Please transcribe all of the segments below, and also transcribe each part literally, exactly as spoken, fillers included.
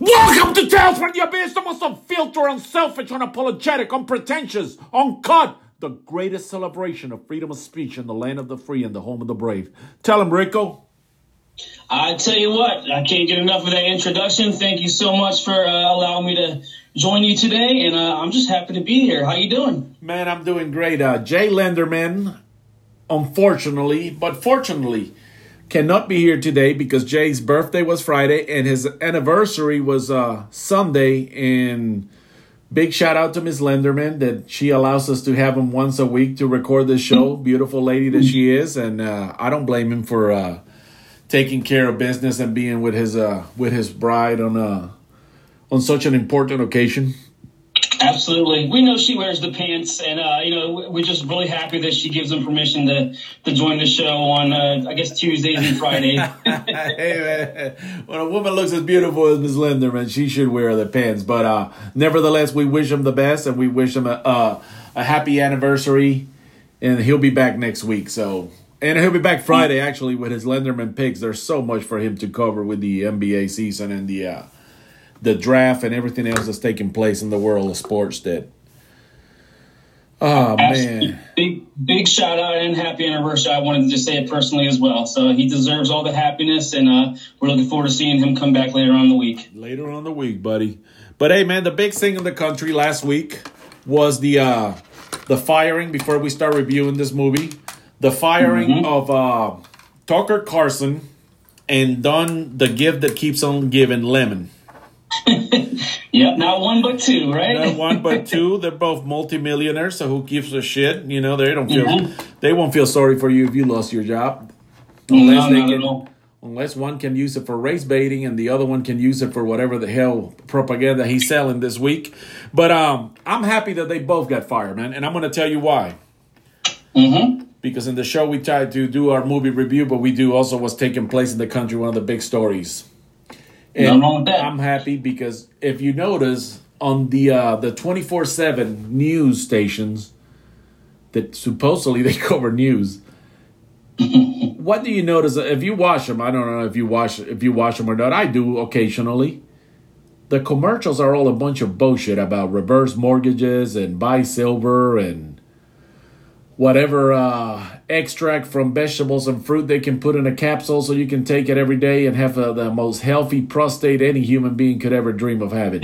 Welcome to Tales from the Abyss, the most unfiltered, unselfish, unapologetic, unpretentious, uncut, the greatest celebration of freedom of speech in the land of the free and the home of the brave. Tell him, Rico. I tell you what, I can't get enough of that introduction. Thank you so much for uh, allowing me to join you today, and uh, I'm just happy to be here. How you doing? Man, I'm doing great. Uh, Jay Lenderman, unfortunately, but fortunately, cannot be here today because Jay's birthday was Friday and his anniversary was uh, Sunday. And big shout out to Miss Lenderman that she allows us to have him once a week to record this show. Beautiful lady that she is, and uh, I don't blame him for uh, taking care of business and being with his uh, with his bride on uh, on such an important occasion. Absolutely. We know she wears the pants, and, uh, you know, we're just really happy that she gives them permission to, to join the show on, uh, I guess, Tuesdays and Fridays. Hey, man. When a woman looks as beautiful as Miz Lenderman, she should wear the pants. But uh, nevertheless, we wish him the best, and we wish him a, a, a happy anniversary, and he'll be back next week. So, and he'll be back Friday, actually, with his Lenderman picks. There's so much for him to cover with the N B A season and the uh, – the draft and everything else that's taking place in the world of sports. That, oh, absolutely. Man. Big, big shout out and happy anniversary. I wanted to just say it personally as well. So he deserves all the happiness, and uh, we're looking forward to seeing him come back later on in the week. Later on in the week, buddy. But, hey, man, the big thing in the country last week was the uh, the firing, before we start reviewing this movie, the firing mm-hmm. of uh, Tucker Carlson and Don, the gift that keeps on giving, Lemon. Yep, not one but two, right? Not one but two. They're both multimillionaires, so who gives a shit? You know, they don't feel mm-hmm. they won't feel sorry for you if you lost your job. Unless no, they can, unless one can use it for race baiting and the other one can use it for whatever the hell propaganda he's selling this week. But um, I'm happy that they both got fired, man, and I'm gonna tell you why. Mm-hmm. Because in the show we tried to do our movie review, but we do also what's taking place in the country, one of the big stories. And I'm happy because if you notice on the uh, the twenty-four seven news stations that supposedly they cover news, what do you notice if you watch them? I don't know if you watch if you watch them or not. I do occasionally. The commercials are all a bunch of bullshit about reverse mortgages and buy silver and whatever uh, extract from vegetables and fruit they can put in a capsule so you can take it every day and have uh, the most healthy prostate any human being could ever dream of having.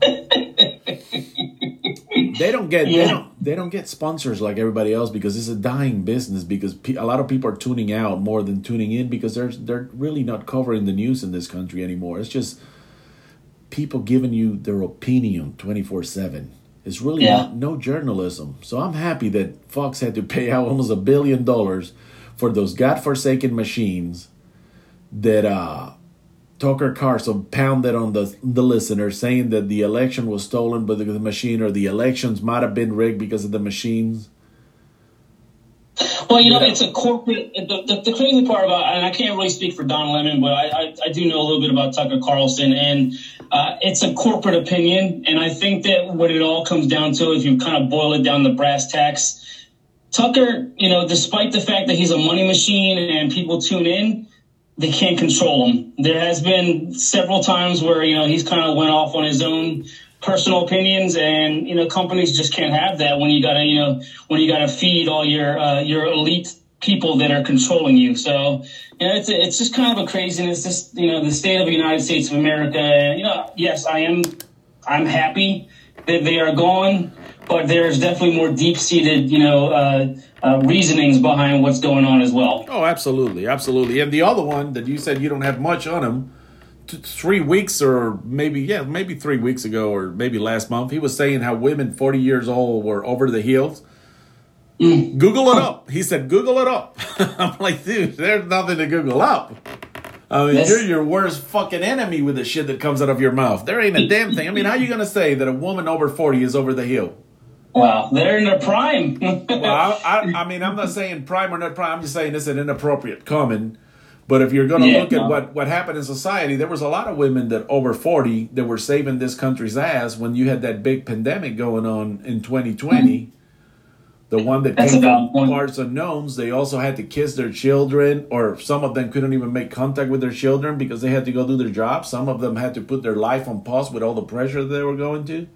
They don't get yeah. they, don't, they don't get sponsors like everybody else because it's a dying business, because pe- a lot of people are tuning out more than tuning in because they're, they're really not covering the news in this country anymore. It's just people giving you their opinion twenty-four seven. It's really yeah. not, no journalism. So I'm happy that Fox had to pay out almost a billion dollars for those godforsaken machines that uh, Tucker Carlson pounded on the the listener, saying that the election was stolen by the, the machine, or the elections might have been rigged because of the machines. Well, you know, yeah. it's a corporate. The, the, the crazy part about, and I can't really speak for Don Lemon, but I, I, I do know a little bit about Tucker Carlson, and uh, it's a corporate opinion. And I think that what it all comes down to, if you kind of boil it down to brass tacks, Tucker, you know, despite the fact that he's a money machine and people tune in, they can't control him. There has been several times where, you know, he's kind of went off on his own personal opinions, and you know, companies just can't have that when you gotta, you know, when you gotta feed all your uh, your elite people that are controlling you. So, you know, it's a, it's just kind of a craziness. This, you know, the state of the United States of America. And, you know, yes, I am, I'm happy that they are gone, but there's definitely more deep seated, you know, uh, uh, reasonings behind what's going on as well. Oh, absolutely, absolutely. And the other one that you said you don't have much on him. Three weeks, or maybe yeah, maybe three weeks ago, or maybe last month, he was saying how women forty years old were over the hills. Mm. Google it up. He said, "Google it up." I'm like, dude, there's nothing to Google up. I mean, yes. You're your worst fucking enemy with the shit that comes out of your mouth. There ain't a damn thing. I mean, how you gonna say that a woman over forty is over the hill? Wow, they're in their prime. Well, I, I, I mean, I'm not saying prime or not prime. I'm just saying it's an inappropriate comment. But if you're going to yeah, look no. at what, what happened in society, there was a lot of women that over forty that were saving this country's ass when you had that big pandemic going on in twenty twenty. Mm-hmm. The one that That's came from parts unknowns, they also had to kiss their children, or some of them couldn't even make contact with their children because they had to go do their job. Some of them had to put their life on pause with all the pressure they were going to,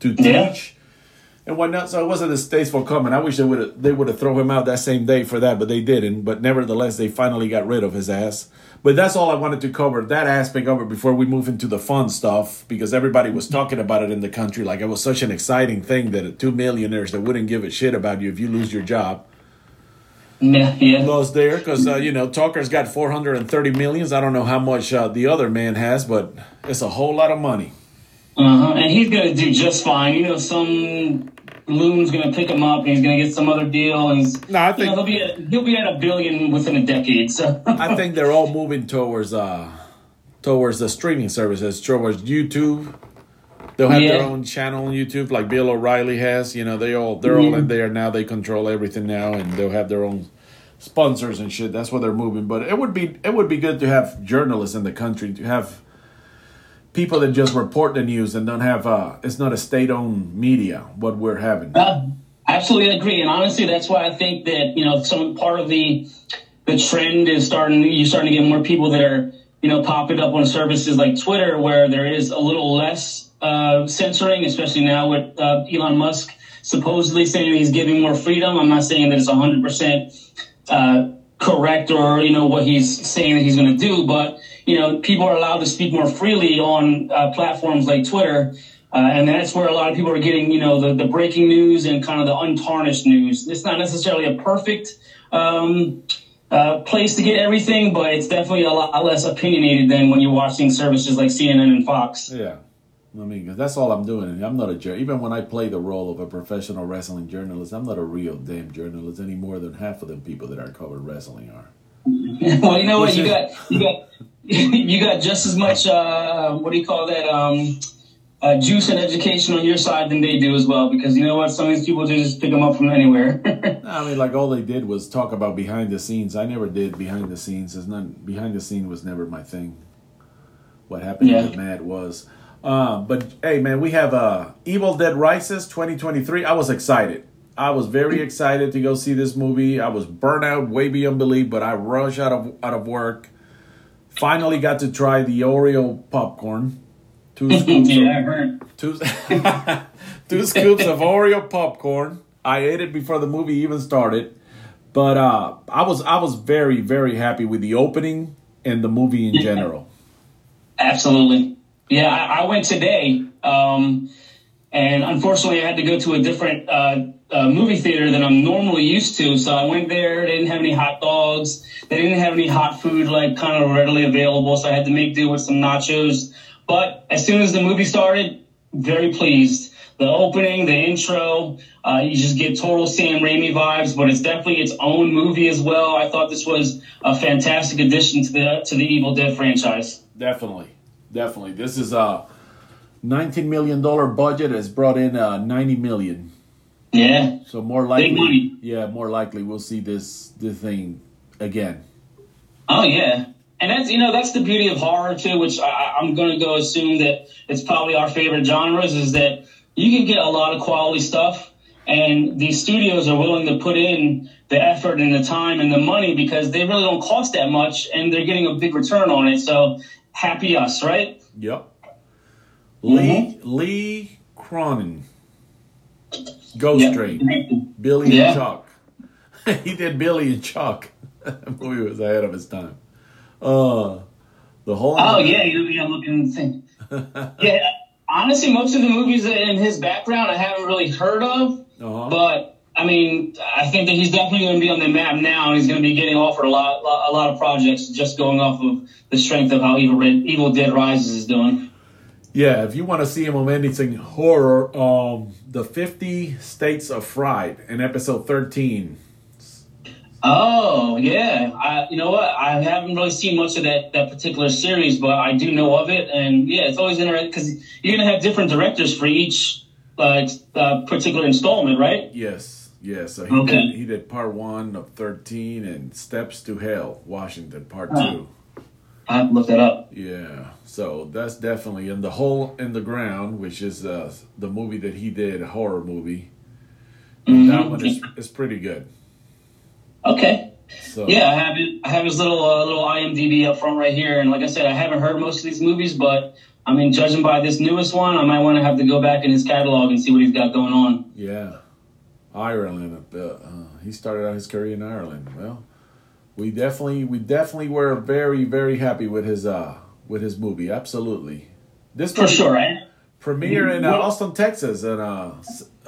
to yeah. teach and whatnot. So it wasn't a distasteful comment. I wish they would they would have thrown him out that same day for that, but they didn't. But nevertheless, they finally got rid of his ass. But that's all I wanted to cover, that aspect of it, before we move into the fun stuff, because everybody was talking about it in the country. Like, it was such an exciting thing that two millionaires that wouldn't give a shit about you if you lose your job. Yeah, yeah. Lost there, because, uh, you know, Tucker's got four hundred thirty million dollars. I don't know how much uh, the other man has, but it's a whole lot of money. Uh-huh, and he's going to do just fine. You know, some loon's going to pick him up, and he's going to get some other deal. And he's, no, I think, you know, he'll, be at, he'll be at a billion within a decade. So I think they're all moving towards uh, towards the streaming services, towards YouTube. They'll have yeah. their own channel on YouTube, like Bill O'Reilly has. You know, they all they're mm-hmm. all in there now. They control everything now, and they'll have their own sponsors and shit. That's where they're moving. But it would be it would be good to have journalists in the country, to have people that just report the news and don't have, uh, it's not a state-owned media, what we're having. Uh, absolutely agree. And honestly, that's why I think that, you know, some part of the the trend is starting, you're starting to get more people that are, you know, popping up on services like Twitter, where there is a little less uh, censoring, especially now with uh, Elon Musk supposedly saying he's giving more freedom. I'm not saying that it's one hundred percent uh, correct or, you know, what he's saying that he's going to do, but you know, people are allowed to speak more freely on uh, platforms like Twitter, uh, and that's where a lot of people are getting, you know, the, the breaking news and kind of the untarnished news. It's not necessarily a perfect um, uh, place to get everything, but it's definitely a lot less opinionated than when you're watching services like C N N and Fox. Yeah, I mean, that's all I'm doing. I'm not a journalist. Even when I play the role of a professional wrestling journalist, I'm not a real damn journalist any more than half of the people that are covered wrestling are. Well, you know what? You got, you got, you got just as much. Uh, what do you call that? Um, uh, juice and education on your side than they do as well. Because you know what? Some of these people just pick them up from anywhere. I mean, like all they did was talk about behind the scenes. I never did behind the scenes. It's not behind the scene was never my thing. What happened yeah. to Matt was. Uh, but hey, man, we have uh, Evil Dead Rises twenty twenty-three. I was excited. I was very excited to go see this movie. I was burnt out way beyond belief, but I rushed out of out of work. Finally got to try the Oreo popcorn. Two scoops yeah, of, two, two scoops of Oreo popcorn. I ate it before the movie even started. But uh, I was I was very, very happy with the opening and the movie in general. Absolutely. Yeah, I, I went today. Um, and unfortunately, I had to go to a different uh Uh, movie theater than I'm normally used to. So I went there. They didn't have any hot dogs. They didn't have any hot food like kind of readily available. So I had to make do with some nachos. But as soon as the movie started, very pleased. The opening, the intro, uh, you just get total Sam Raimi vibes. But it's definitely its own movie as well. I thought this was a fantastic addition to the to the Evil Dead franchise. Definitely, definitely. This is a nineteen million dollars budget. It's brought in uh, ninety million dollars. Yeah. So more likely, yeah, more likely we'll see this this thing again. Oh yeah, and that's you know that's the beauty of horror too, which I, I'm going to go assume that it's probably our favorite genres is that you can get a lot of quality stuff, and these studios are willing to put in the effort and the time and the money because they really don't cost that much, and they're getting a big return on it. So happy us, right? Yep. Lee mm-hmm. Lee Cronin. Ghost yep. Train, Billy yeah. and Chuck. He did Billy and Chuck. That movie was ahead of his time. Uh, the whole. Oh movie. yeah, you know, looking the thing. Yeah, honestly, most of the movies in his background I haven't really heard of. Uh-huh. But I mean, I think that he's definitely going to be on the map now, and he's going to be getting offered a lot, a lot of projects just going off of the strength of how Evil, Red, Evil Dead Rises is doing. Yeah, if you want to see him on anything horror, um, the fifty States of Fright in episode thirteen. Oh, yeah. I, you know what? I haven't really seen much of that, that particular series, but I do know of it. And, yeah, it's always interesting because you're going to have different directors for each uh, uh, particular installment, right? Yes, yes. So he, okay. did, he did part one of thirteen and Steps to Hell, Washington, part uh-huh. two. I have to look that up. Yeah, so that's definitely in the Hole in the Ground, which is uh, the movie that he did, a horror movie. Mm-hmm. That one is, is pretty good. Okay. So. Yeah, I have it. I have his little uh, little IMDb up front right here, and like I said, I haven't heard most of these movies, but I mean, judging by this newest one, I might want to have to go back in his catalog and see what he's got going on. Yeah, Ireland. Uh, he started out his career in Ireland. Well, we definitely, we definitely were very, very happy with his uh with his movie. Absolutely, this for sure, right? Premiere in uh, Austin, Texas, and uh,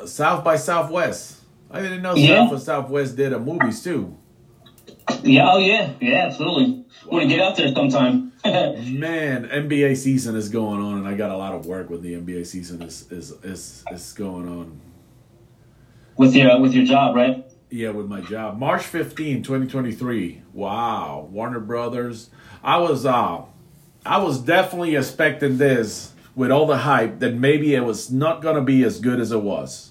South by Southwest. I didn't know yeah. South by Southwest did a movies too. Yeah, oh yeah, yeah, absolutely. Wow. Want to get out there sometime. Man, N B A season is going on, and I got a lot of work with the N B A season is is is, is going on. With your uh, with your job, right? Yeah, with my job. March fifteenth, twenty twenty-three. Wow, Warner Brothers. I was uh, I was definitely expecting this with all the hype that maybe it was not gonna be as good as it was.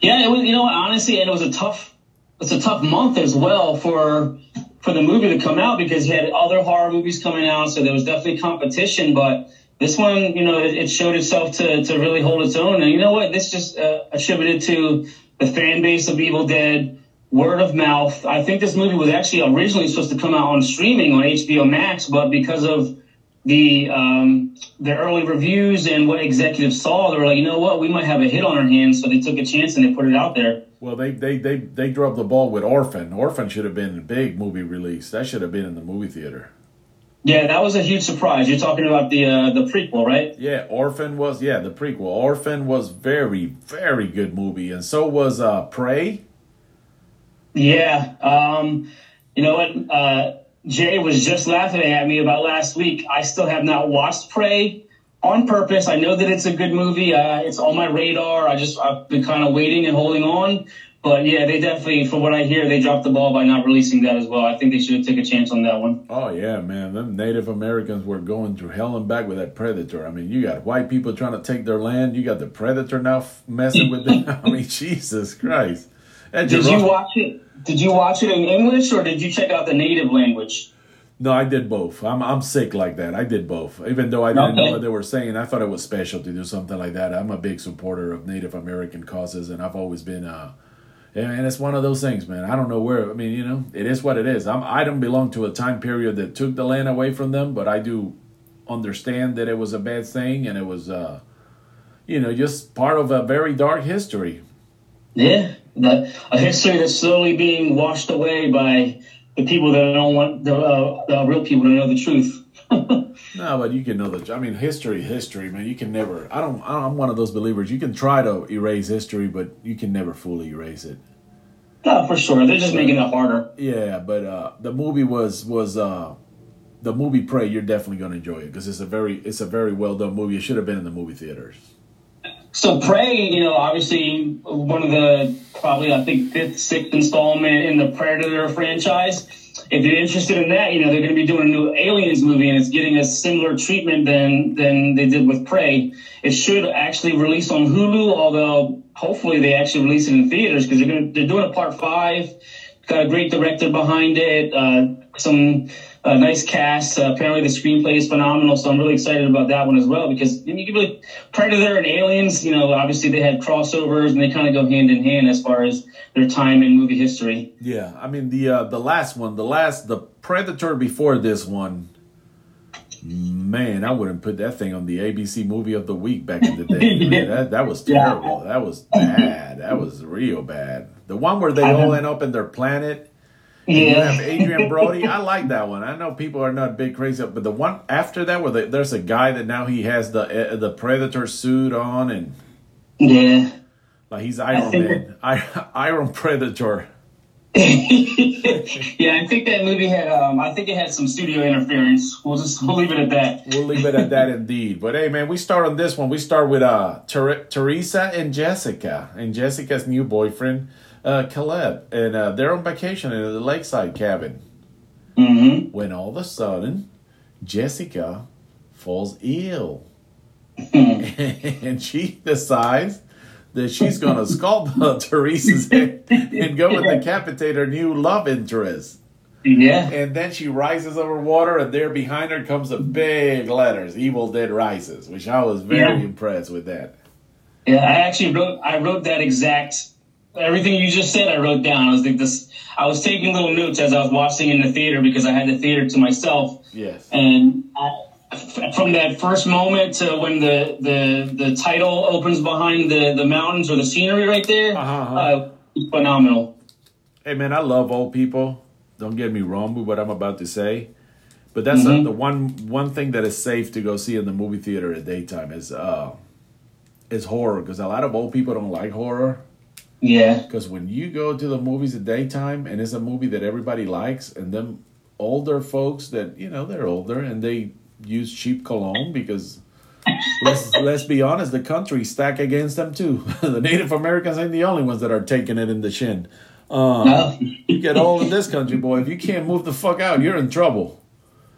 Yeah, it was. You know, honestly, and it was a tough. It's a tough month as well for for the movie to come out because you had other horror movies coming out, so there was definitely competition. But this one, you know, it, it showed itself to, to really hold its own. And you know what? This just uh, attributed to the fan base of Evil Dead, word of mouth. I think this movie was actually originally supposed to come out on streaming on H B O Max, but because of the um, the early reviews and what executives saw, they were like, you know what? We might have a hit on our hands, so they took a chance and they put it out there. Well, they, they, they, they dropped the ball with Orphan. Orphan should have been a big movie release. That should have been in the movie theater. Yeah, that was a huge surprise. You're talking about the uh, the prequel, right? Yeah, Orphan was, yeah, the prequel. Orphan was very, very good movie. And so was uh, Prey. Yeah. Um, you know what? Uh, Jay was just laughing at me about last week. I still have not watched Prey. On purpose, I know that it's a good movie. Uh, it's on my radar. I just I've been kind of waiting and holding on, but yeah, they definitely, from what I hear, they dropped the ball by not releasing that as well. I think they should have took a chance on that one. Oh yeah, man, them Native Americans were going through hell and back with that Predator. I mean, you got white people trying to take their land. You got the Predator now messing with them. I mean, Jesus Christ! Did you watch it? Did you watch it in English or did you check out the native language? No, I did both. I'm I'm sick like that. I did both. Even though I didn't okay. know what they were saying, I thought it was special to do something like that. I'm a big supporter of Native American causes, and I've always been... Uh, and it's one of those things, man. I don't know where... I mean, you know, it is what it is. I'm, I don't belong to a time period that took the land away from them, but I do understand that it was a bad thing, and it was, uh, you know, just part of a very dark history. Yeah, that, a history that's slowly being washed away by... the people that don't want the, uh, the real people to know the truth. No, but you can know the. I mean, history, history, man. You can never. I don't. I'm one of those believers. You can try to erase history, but you can never fully erase it. No, for sure. They're just so, making it harder. Yeah, but uh, the movie was was uh, the movie Prey. You're definitely gonna enjoy it because it's a very it's a very well done movie. It should have been in the movie theaters. So Prey, you know, obviously one of the probably, I think, fifth, sixth installment in the Predator franchise. If you're interested in that, you know, they're going to be doing a new Aliens movie, and it's getting a similar treatment than, than they did with Prey. It should actually release on Hulu, although hopefully they actually release it in theaters because they're going to, they're doing a part five. Got a great director behind it, uh, some uh, nice cast. Uh, apparently the screenplay is phenomenal, so I'm really excited about that one as well because you can really, Predator and Aliens, you know, obviously they had crossovers and they kind of go hand in hand as far as their time in movie history. Yeah, I mean, the uh, the last one, the last, the Predator before this one, man, I wouldn't put that thing on the A B C Movie of the Week back in the day. I mean, that, that was terrible. Yeah. That was bad. That was real bad. The one where they all end up in their planet. Yeah. You have Adrian Brody. I like that one. I know people are not big crazy, but the one after that where they, there's a guy that now he has the uh, the Predator suit on and yeah, like he's Iron Man, that... Iron Predator. Yeah, I think that movie had. Um, I think it had some studio interference. We'll just we'll leave it at that. We'll leave it at that, indeed. But hey, man, we start on this one. We start with uh, Ter- Teresa and Jessica, and Jessica's new boyfriend. Uh, Caleb, and uh, they're on vacation in the lakeside cabin. Mm-hmm. When all of a sudden, Jessica falls ill. And she decides that she's going to sculpt uh, Teresa's head and go and decapitate her new love interest. Yeah. And then she rises over water, and there behind her comes the big letters, Evil Dead Rises, which I was very yeah. impressed with that. Yeah, I actually wrote, I wrote that exact, everything you just said, I wrote down. I was like this, I was taking little notes as I was watching in the theater because I had the theater to myself. Yes. And I, from that first moment to when the, the, the title opens behind the, the mountains or the scenery right there, uh-huh, uh-huh. Uh, phenomenal. Hey man, I love old people. Don't get me wrong with what I'm about to say. But that's mm-hmm. a, the one one thing that is safe to go see in the movie theater at daytime is uh, is horror, because a lot of old people don't like horror. Yeah. Because when you go to the movies at daytime and it's a movie that everybody likes, and them older folks that, you know, they're older and they use cheap cologne because let's let's be honest, the country stack against them too. The Native Americans ain't the only ones that are taking it in the shin. Um, no. You get old in this country, boy. If you can't move the fuck out, you're in trouble.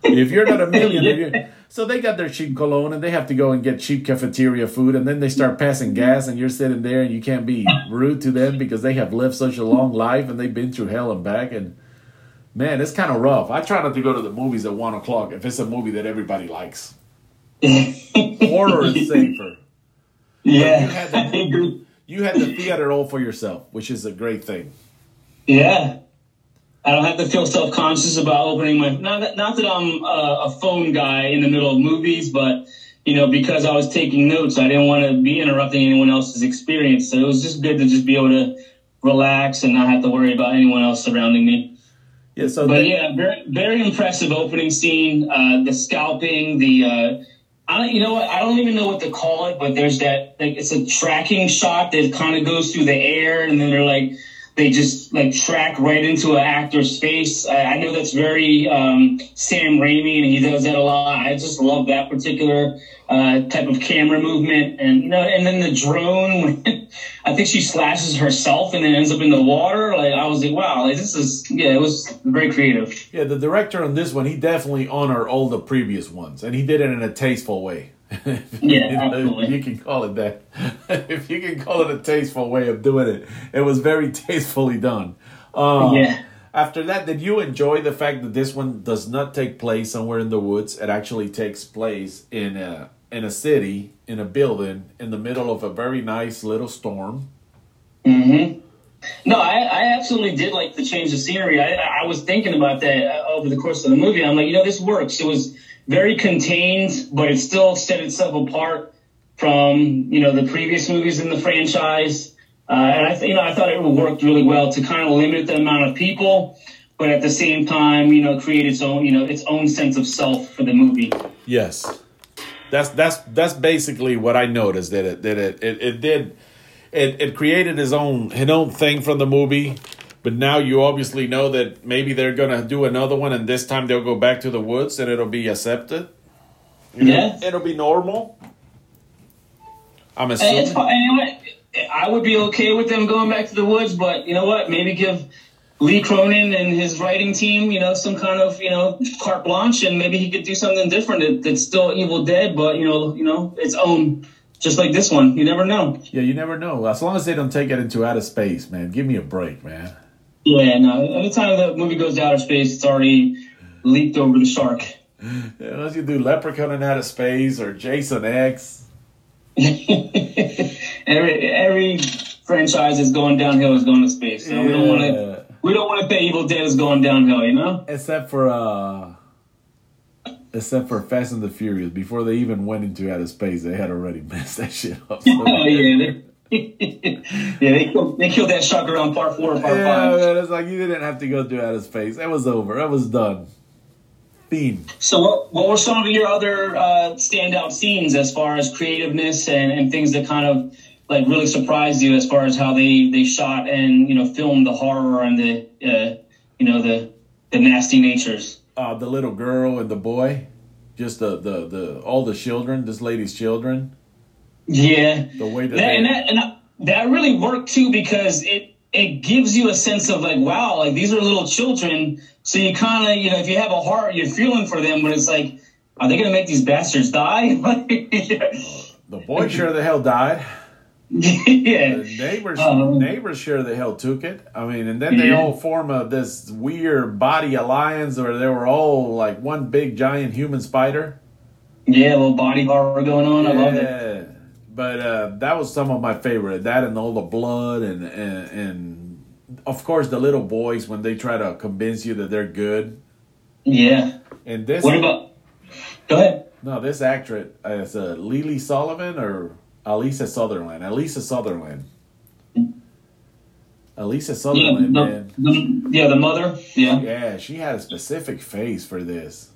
If you're not a millionaire, so they got their cheap cologne and they have to go and get cheap cafeteria food, and then they start passing gas and you're sitting there and you can't be rude to them because they have lived such a long life and they've been through hell and back, and man, it's kind of rough. I try not to go to the movies at one o'clock if it's a movie that everybody likes. Horror is safer. Yeah. You had, the, you had the theater all for yourself, which is a great thing. Yeah. I don't have to feel self-conscious about opening my... Not that, not that I'm a, a phone guy in the middle of movies, but, you know, because I was taking notes, I didn't want to be interrupting anyone else's experience. So it was just good to just be able to relax and not have to worry about anyone else surrounding me. Yeah. So, But, they, yeah, very, very impressive opening scene, uh, the scalping, the... Uh, I don't, you know what? I don't even know what to call it, but there's that... like it's a tracking shot that kind of goes through the air, and then they're like... They just like track right into an actor's face. I, I know that's very um, Sam Raimi, and he does that a lot. I just love that particular uh, type of camera movement, and you know, and then the drone. When I think she slashes herself and then ends up in the water. Like I was like, wow, like, this is yeah, it was very creative. Yeah, the director on this one, he definitely honored all the previous ones, and he did it in a tasteful way. Yeah, absolutely. If you can call it that. If you can call it a tasteful way of doing it. It was very tastefully done. Um, yeah. After that, did you enjoy the fact that this one does not take place somewhere in the woods? It actually takes place in a in a city, in a building, in the middle of a very nice little storm. Mm-hmm. No, I, I absolutely did like the change of scenery. I, I was thinking about that over the course of the movie. I'm like, you know, this works. It was very contained, but it still set itself apart from, you know, the previous movies in the franchise. Uh, and I, th- you know, I thought it worked really well to kind of limit the amount of people, but at the same time, you know, create its own, you know, its own sense of self for the movie. Yes, that's that's that's basically what I noticed. That it that it it, it did. It, it created his own his own thing from the movie, but now you obviously know that maybe they're gonna do another one, and this time they'll go back to the woods, and it'll be accepted. You know, yeah, it'll be normal. I'm assuming. It's, you know what? I would be okay with them going back to the woods, but you know what? Maybe give Lee Cronin and his writing team, you know, some kind of you know carte blanche, and maybe he could do something different that, that's still Evil Dead, but you know, you know, its own. Just like this one. You never know. Yeah, you never know. As long as they don't take it into outer space, man. Give me a break, man. Yeah, no. Anytime the movie goes to outer space, it's already leaped over the shark. Yeah, unless you do Leprechaun in Outer Space or Jason X. every every franchise is going downhill is going to space. So yeah. We don't want to We don't want to think Evil Dead is going downhill, you know? Except for... uh. Except for Fast and the Furious. Before they even went into outer space, they had already messed that shit up. So oh, yeah. yeah, they killed, they killed that shark around part four or part yeah, five. Man, it's like you didn't have to go to outer space. It was over. It was done. Theme. So what, what were some of your other uh, standout scenes as far as creativeness and, and things that kind of like really surprised you as far as how they, they shot and, you know, filmed the horror and the, uh, you know, the, the nasty natures? Uh, the little girl and the boy, just the, the, the all the children, this lady's children. Yeah, the way that, that they... and that and I, that really worked too because it it gives you a sense of like wow, like these are little children. So you kind of you know if you have a heart, you're feeling for them, but it's like, are they gonna make these bastards die? Yeah. The boy sure the hell died. Yeah, the neighbors, um, neighbors sure the hell took it. I mean, and then they yeah. all form a this weird body alliance, where they were all like one big giant human spider. Yeah, a little body horror going on. Yeah. I love it. But uh, that was some of my favorite. That and all the blood and, and and of course the little boys when they try to convince you that they're good. Yeah. And this. What about? Go ahead. No, this actress is uh, Lily Sullivan or Alisa Sutherland. Alisa Sutherland. Alisa Sutherland. Yeah, the, the, yeah, the mother. Yeah. Yeah, she had a specific face for this.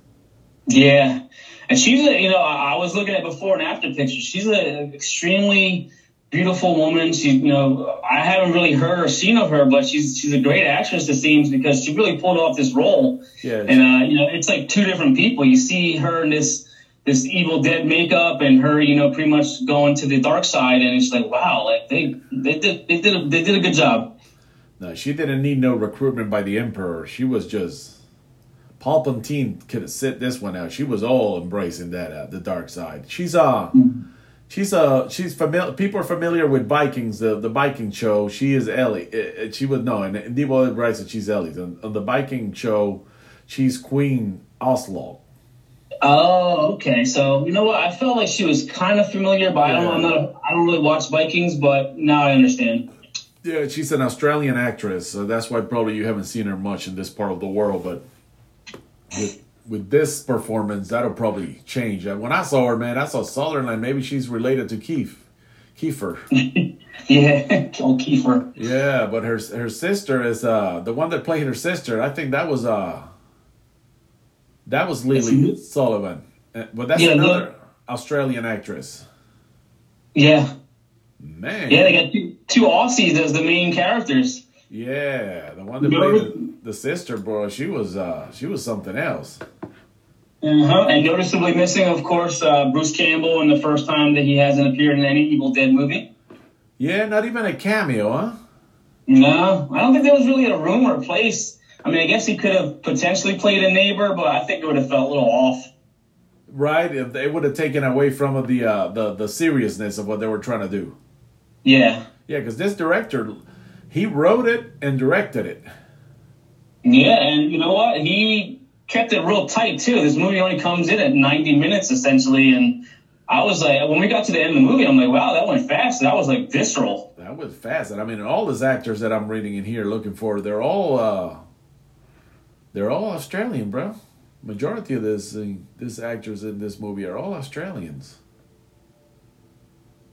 Yeah. And she's, a, you know, I was looking at before and after pictures. She's an extremely beautiful woman. She, you know, I haven't really heard or seen of her, but she's she's a great actress, it seems, because she really pulled off this role. Yeah. And, uh, you know, it's like two different people. You see her in this this Evil Dead makeup and her, you know, pretty much going to the dark side. And it's like, wow, like they they did they did a, they did a good job. No, she didn't need no recruitment by the Emperor. She was just. Paul Palpatine could have sit this one out. She was all embracing that uh, the dark side. She's uh mm-hmm. she's uh she's familiar. People are familiar with Vikings, the the Viking show. She is Ellie. It, it, she was no, and in Evil Dead Rises, she's Ellie. On, on the Viking show, she's Queen Oslo. Oh, okay. So you know what? I felt like she was kind of familiar, but yeah. I don't. I'm not. A, I don't really watch Vikings, but now I understand. Yeah, she's an Australian actress, so that's why probably you haven't seen her much in this part of the world, but. With, with this performance, that'll probably change. When I saw her, man, I saw Sutherland. Maybe she's related to Keith, Kiefer. yeah, oh, Kiefer. Yeah, but her her sister is uh, the one that played her sister. I think that was uh, that was Lily Sullivan. But that's yeah, another look. Australian actress. Yeah. Man. Yeah, they got two, two Aussies as the main characters. Yeah, the one that Remember? played. The, The sister, bro, she was uh, she was something else. Uh-huh. And noticeably missing, of course, uh, Bruce Campbell in the first time that he hasn't appeared in any Evil Dead movie. Yeah, not even a cameo, huh? No, I don't think there was really a room or a place. I mean, I guess he could have potentially played a neighbor, but I think it would have felt a little off. Right, it would have taken away from the uh, the the seriousness of what they were trying to do. Yeah. Yeah, because this director, he wrote it and directed it. Yeah, and you know what? He kept it real tight, too. This movie only comes in at ninety minutes, essentially. And I was like, when we got to the end of the movie, I'm like, wow, that went fast. That was, like, visceral. That was fast. And, I mean, all these actors that I'm reading in here looking for, they're all uh, they're all Australian, bro. Majority of this, uh, this actors in this movie are all Australians.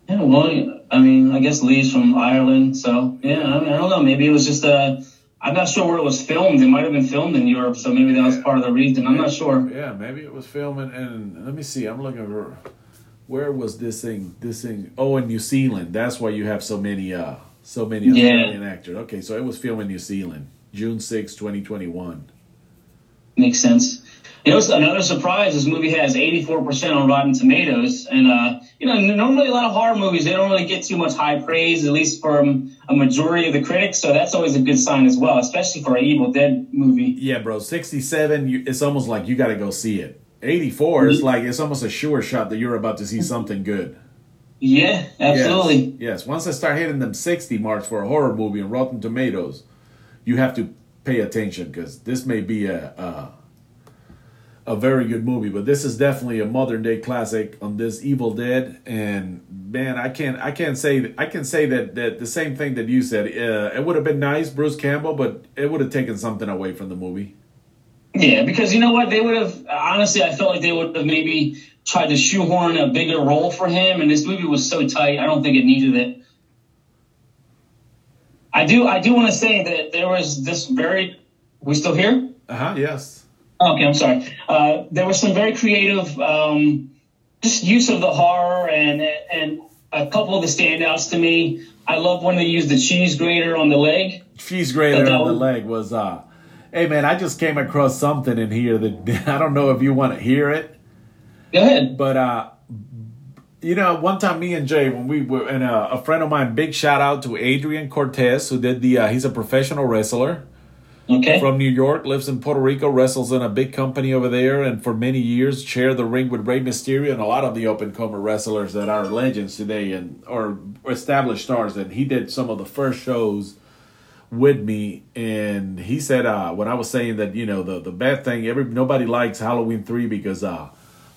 Yeah, well, I mean, I guess Lee's from Ireland. So, yeah, I, mean, I don't know. Maybe it was just a... Uh, I'm not sure where it was filmed. It might have been filmed in Europe, so maybe that was part of the reason. I'm not sure. Yeah, maybe it was filming. And let me see. I'm looking for where was this thing? This thing. Oh, in New Zealand. That's why you have so many, uh, so many Australian yeah. actors. Okay, so it was filmed in New Zealand, June sixth, twenty twenty-one. Makes sense. You know, it's another surprise. This movie has eighty-four percent on Rotten Tomatoes, and uh, you know, normally a lot of horror movies they don't really get too much high praise, at least from a majority of the critics. So that's always a good sign as well, especially for an Evil Dead movie. Yeah, bro, sixty-seven. You, it's almost like you got to go see it. eighty-four. Mm-hmm. It's like it's almost a sure shot that you're about to see something good. Yeah, absolutely. Yes, yes. Once I start hitting them sixty marks for a horror movie on Rotten Tomatoes, you have to pay attention because this may be a. a A very good movie, but this is definitely a modern day classic on this Evil Dead. And man, I can't, I can't say, I can say that that the same thing that you said. Uh, it would have been nice, Bruce Campbell, but it would have taken something away from the movie. Yeah, because you know what, they would have. Honestly, I felt like they would have maybe tried to shoehorn a bigger role for him, and this movie was so tight. I don't think it needed it. I do, I do want to say that there was this very. We still here? Uh huh. Yes. Okay, I'm sorry. Uh, there was some very creative um, just use of the horror and and a couple of the standouts to me. I love when they used the cheese grater on the leg. Cheese grater on the leg was, uh, hey, man, I just came across something in here that I don't know if you want to hear it. Go ahead. But, uh, you know, one time me and Jay, when we were, and uh, a friend of mine, big shout out to Adrian Cortez, who did the, uh, he's a professional wrestler. Okay. From New York, lives in Puerto Rico, wrestles in a big company over there, and for many years shared the ring with Rey Mysterio and a lot of the up-and-comer wrestlers that are legends today and are established stars. And he did some of the first shows with me, and he said uh, when I was saying that, you know, the, the bad thing, every nobody likes Halloween three because uh,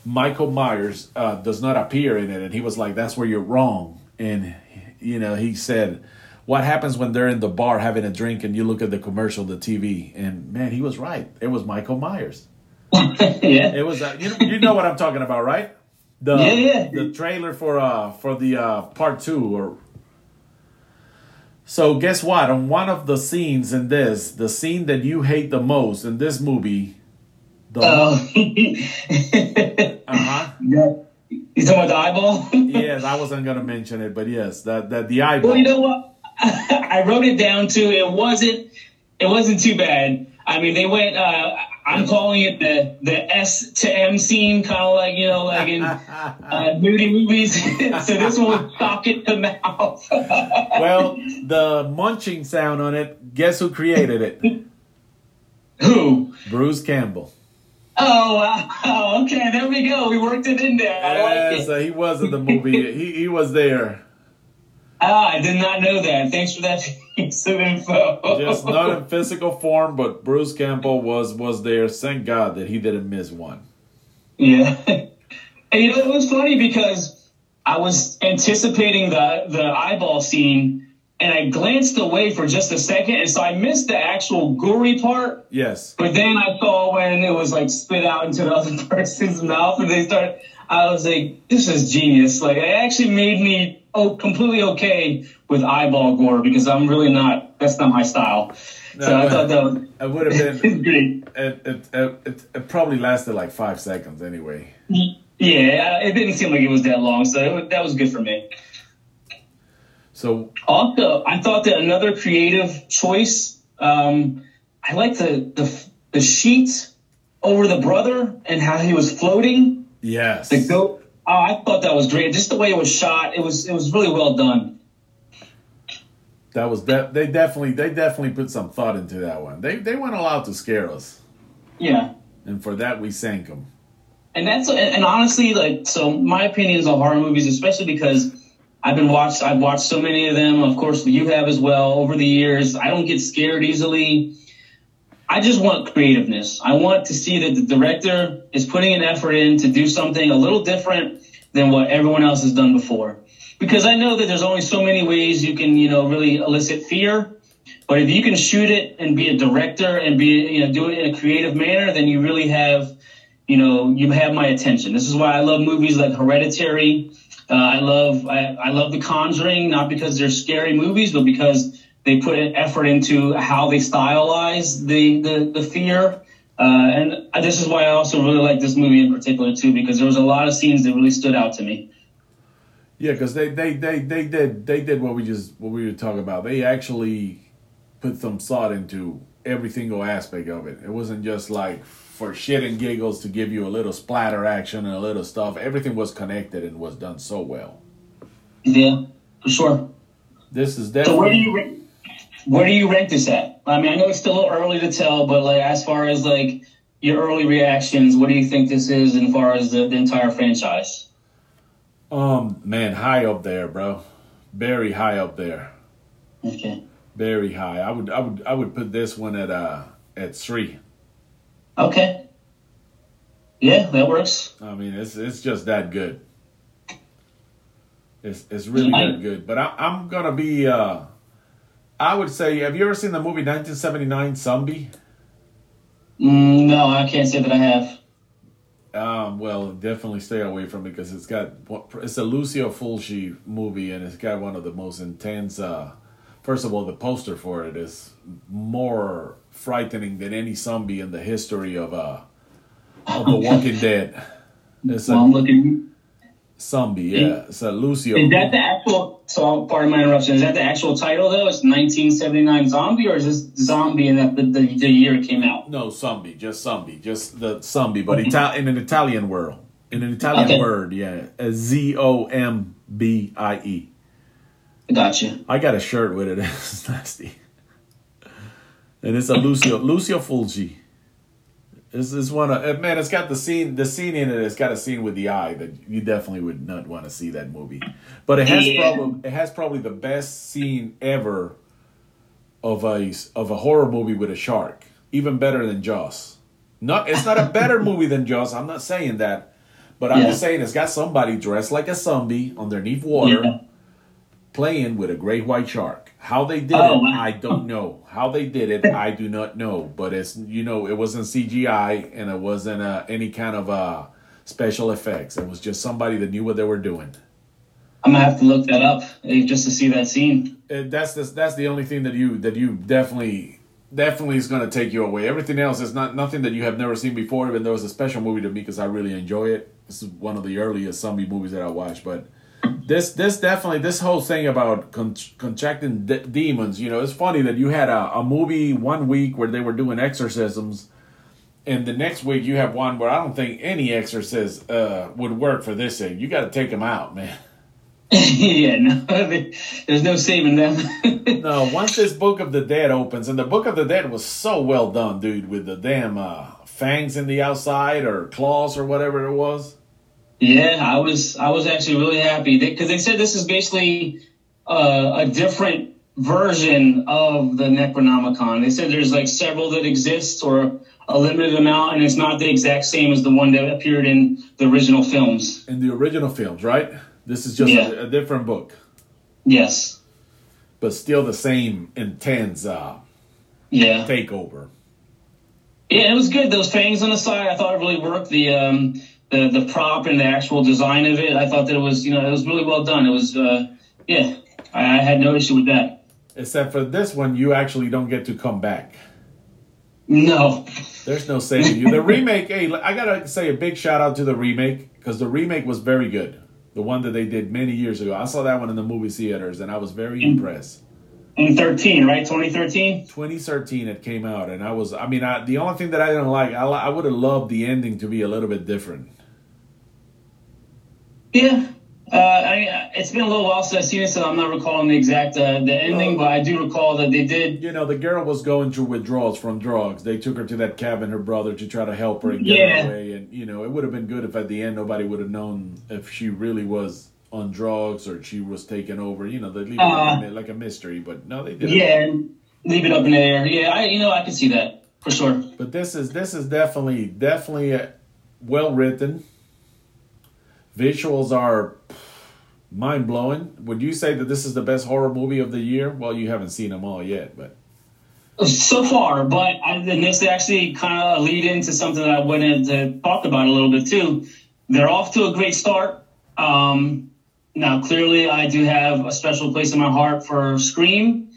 Michael Myers uh, does not appear in it. And he was like, that's where you're wrong. And, you know, he said, what happens when they're in the bar having a drink and you look at the commercial, the T V? And, man, he was right. It was Michael Myers. Yeah. It was, uh, you, you know what I'm talking about, right? The, yeah, yeah. The trailer for uh for the uh, part two. Or so guess what? On one of the scenes in this, the scene that you hate the most in this movie. The oh. uh-huh. Yeah. You talking about the eyeball? Yes, I wasn't going to mention it, but yes, that, that the eyeball. Well, you know what? I wrote it down too. It wasn't, it wasn't too bad. I mean, they went... Uh, I'm calling it the, the S to M scene, kind of like, you know, like in uh, nudie movies. So this one was socket to mouth. Well, the munching sound on it, guess who created it? Who? Bruce Campple. Oh, wow. Okay, there we go. We worked it in there. I like yes, it. Uh, he was in the movie. he he was there. Ah, I did not know that. Thanks for that. Info. Just not in physical form, but Bruce Campbell was was there. Thank God that he didn't miss one. Yeah, and you know it was funny because I was anticipating the the eyeball scene, and I glanced away for just a second, and so I missed the actual gory part. Yes, but then I saw when it was like spit out into the other person's mouth, and they started. I was like, "This is genius!" Like it actually made me. Oh, completely okay with eyeball gore because I'm really not. That's not my style. No, so I thought that was, it would have been great. It, it, it, it, it probably lasted like five seconds anyway. Yeah, it didn't seem like it was that long, so it, that was good for me. So also, I thought that another creative choice. Um, I liked the, the the sheet over the brother and how he was floating. Yes, the goat. Oh, I thought that was great. Just the way it was shot, it was it was really well done. That was de- they definitely they definitely put some thought into that one. They they weren't allowed to scare us. Yeah. And for that we sank them. And that's and honestly, like so, my opinion is on horror movies, especially because I've been watched. I've watched so many of them. Of course, you have as well over the years. I don't get scared easily. I just want creativeness. I want to see that the director is putting an effort in to do something a little different than what everyone else has done before. Because I know that there's only so many ways you can, you know, really elicit fear. But if you can shoot it and be a director and be, you know, do it in a creative manner, then you really have, you know, you have my attention. This is why I love movies like Hereditary. Uh, I love, I, I love The Conjuring, not because they're scary movies, but because they put an effort into how they stylize the, the, the fear. Uh, and this is why I also really like this movie in particular, too, because there was a lot of scenes that really stood out to me. Yeah, because they, they, they, they, did, they did what we just what we were talking about. They actually put some thought into every single aspect of it. It wasn't just like for shit and giggles to give you a little splatter action and a little stuff. Everything was connected and was done so well. Yeah, for sure. This is definitely... So where do you re- Where do you rank this at? I mean, I know it's still a little early to tell, but like as far as like your early reactions, what do you think this is as far as the, the entire franchise? Um, man, high up there, bro. Very high up there. Okay. Very high. I would, I would, I would put this one at uh at three. Okay. Yeah, that works. I mean, it's it's just that good. It's it's really I, that good. But I, I'm gonna be uh. I would say, have you ever seen the movie nineteen seventy-nine, Zombie? No, I can't say that I have. Um, well, definitely stay away from it because it's got it's a Lucio Fulci movie and it's got one of the most intense. Uh, first of all, the poster for it is more frightening than any zombie in the history of uh of The Walking Dead. It's well, a, I'm looking. Zombie, yeah. It's a Lucio. Is that the actual? So, pardon my interruption. Is that the actual title though? It's nineteen seventy-nine Zombie, or is this Zombie and that the, the, the year it came out? No, Zombie, just Zombie, just the Zombie, but okay. Itali- in an Italian world, in an Italian okay. word, yeah, Z O M B I E. Gotcha. I got a shirt with it. It's nasty, and it's a Lucio Lucio Fulci. This is one of man. It's got the scene, the scene in it. It's got a scene with the eye that you definitely would not want to see that movie. But it has yeah. probably it has probably the best scene ever of a of a horror movie with a shark. Even better than Jaws. Not it's not a better movie than Jaws. I'm not saying that, But I'm yeah. just saying, it's got somebody dressed like a zombie underneath water yeah. playing with a great white shark. How they did oh, it, wow. I don't know. How they did it, I do not know. But it's, you know, it wasn't C G I and it wasn't uh, any kind of uh, special effects. It was just somebody that knew what they were doing. I'm gonna have to look that up just to see that scene. And that's the that's the only thing that you that you definitely definitely is gonna take you away. Everything else is not nothing that you have never seen before. Even though it's a special movie to me because I really enjoy it. This is one of the earliest zombie movies that I watched. But this this definitely this whole thing about con- contracting de- demons. You know, it's funny that you had a, a movie one week where they were doing exorcisms, and the next week you have one where I don't think any exorcist uh, would work for this thing. You got to take them out, man. yeah, no, there's no saving them. No, once this Book of the Dead opens, and the Book of the Dead was so well done, dude, with the damn uh, fangs in the outside or claws or whatever it was. Yeah, I was I was actually really happy because they, they said this is basically uh, a different version of the Necronomicon. They said there's like several that exist or a limited amount, and it's not the exact same as the one that appeared in the original films. In the original films, right? This is just yeah. a, a different book. Yes. But still the same intense uh, yeah. takeover. Yeah, it was good. Those fangs on the side, I thought it really worked. The um, the, the prop and the actual design of it, I thought that it was, you know, it was really well done. It was, uh, yeah, I, I had no issue with that. Except for this one, you actually don't get to come back. No. There's no saving you. The remake, hey, I got to say a big shout out to the remake because the remake was very good. The one that they did many years ago. I saw that one in the movie theaters, and I was very impressed. In thirteen, right? twenty thirteen? twenty thirteen it came out, and I was... I mean, I, the only thing that I didn't like, I, I would have loved the ending to be a little bit different. Yeah. Uh, I, it's been a little while since I've seen it, so I'm not recalling the exact uh, the ending, uh, but I do recall that they did... You know, the girl was going through withdrawals from drugs. They took her to that cabin, her brother, to try to help her and get yeah. her away. And, you know, it would have been good if at the end nobody would have known if she really was on drugs or she was taken over. You know, they leave uh, it like a mystery, but no, they didn't. Yeah, leave it up in the air. Yeah, I, you know, I can see that, for sure. But this is, this is definitely, definitely well-written. Visuals are mind-blowing. Would you say that this is the best horror movie of the year? Well, you haven't seen them all yet, but... So far, but I, and this actually kind of lead into something that I wanted to talk about a little bit, too. They're off to a great start. Um, now, clearly, I do have a special place in my heart for Scream,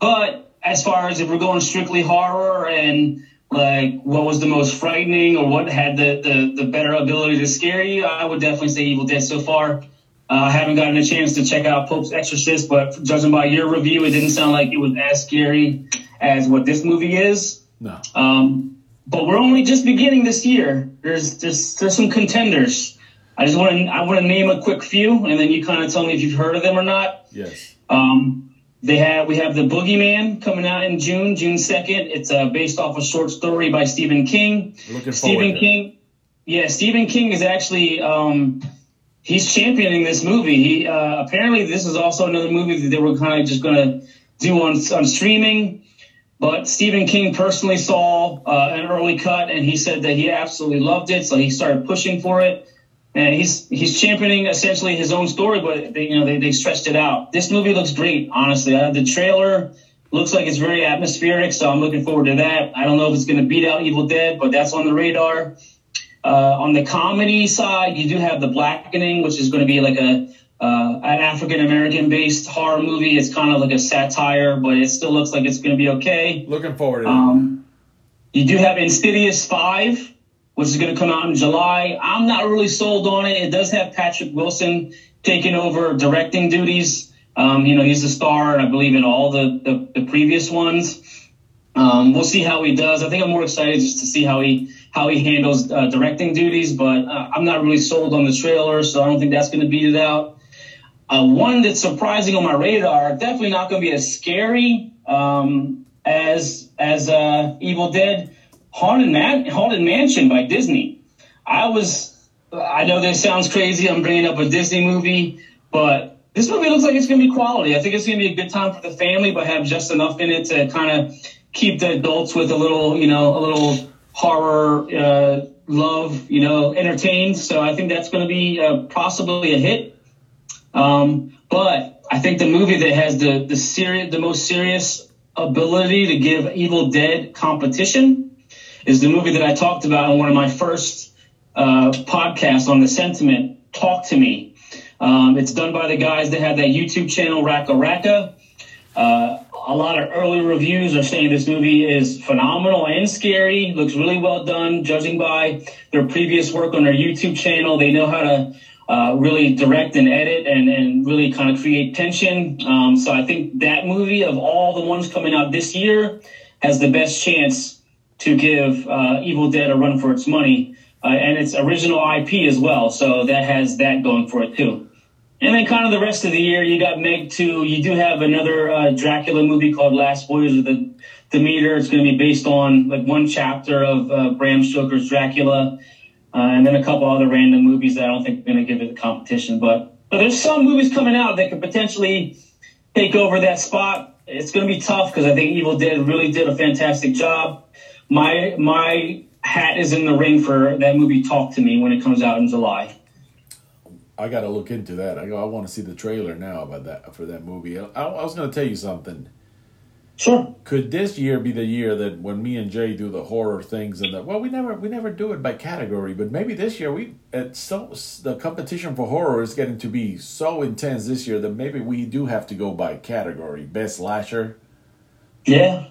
but as far as if we're going strictly horror and... Like, what was the most frightening or what had the, the, the better ability to scare you? I would definitely say Evil Dead so far. Uh, I haven't gotten a chance to check out Pope's Exorcist, but judging by your review, it didn't sound like it was as scary as what this movie is. No. Um, but we're only just beginning this year. There's there's, there's some contenders. I just want to I want to name a quick few, and then you kind of tell me if you've heard of them or not. Yes. Um. They have we have The Boogeyman coming out in June, June second. It's uh, based off a short story by Stephen King. Looking Stephen King, yeah, Stephen King is actually um, he's championing this movie. He uh, apparently this is also another movie that they were kind of just going to do on on streaming, but Stephen King personally saw uh, an early cut and he said that he absolutely loved it, so he started pushing for it. And he's he's championing essentially his own story, but they, you know they, they stretched it out. This movie looks great, honestly. Uh, the trailer looks like it's very atmospheric, so I'm looking forward to that. I don't know if it's going to beat out Evil Dead, but that's on the radar. Uh, on the comedy side, you do have The Blackening, which is going to be like a uh, an African American based horror movie. It's kind of like a satire, but it still looks like it's going to be okay. Looking forward to it. Um, you do have Insidious five. Which is going to come out in July. I'm not really sold on it. It does have Patrick Wilson taking over directing duties. Um, you know, he's the star, I believe, in all the, the, the previous ones. Um, we'll see how he does. I think I'm more excited just to see how he how he handles uh, directing duties, but uh, I'm not really sold on the trailer, so I don't think that's going to beat it out. Uh, one that's surprising on my radar, definitely not going to be as scary um, as, as uh, Evil Dead, Haunted, Man- Haunted Mansion by Disney. I was, I know this sounds crazy. I'm bringing up a Disney movie, but this movie looks like it's going to be quality. I think it's going to be a good time for the family, but have just enough in it to kind of keep the adults with a little, you know, a little horror uh, love, you know, entertained. So I think that's going to be uh, possibly a hit. Um, but I think the movie that has the the serious, the most serious ability to give Evil Dead competition is the movie that I talked about on one of my first uh, podcasts on The Sentiment, Talk to Me. Um, it's done by the guys that had that YouTube channel, Raka Raka. Uh, a lot of early reviews are saying this movie is phenomenal and scary, looks really well done, judging by their previous work on their YouTube channel. They know how to uh, really direct and edit and, and really kind of create tension. Um, so I think that movie, of all the ones coming out this year, has the best chance to give uh, Evil Dead a run for its money. Uh, and it's original I P as well, so that has that going for it too. And then kind of the rest of the year, you got Meg two. You do have another uh, Dracula movie called Last Voyage of the Demeter. It's going to be based on like one chapter of uh, Bram Stoker's Dracula. Uh, and then a couple other random movies that I don't think are going to give it the competition. But, but there's some movies coming out that could potentially take over that spot. It's going to be tough because I think Evil Dead really did a fantastic job. My, my hat is in the ring for that movie Talk to Me when it comes out in July. I got to look into that. I I want to see the trailer now about that for that movie. I, I was going to tell you something. Sure. Could this year be the year that when me and Jay do the horror things and the well, we never we never do it by category, but maybe this year we at so the competition for horror is getting to be so intense this year that maybe we do have to go by category. Best slasher. Yeah.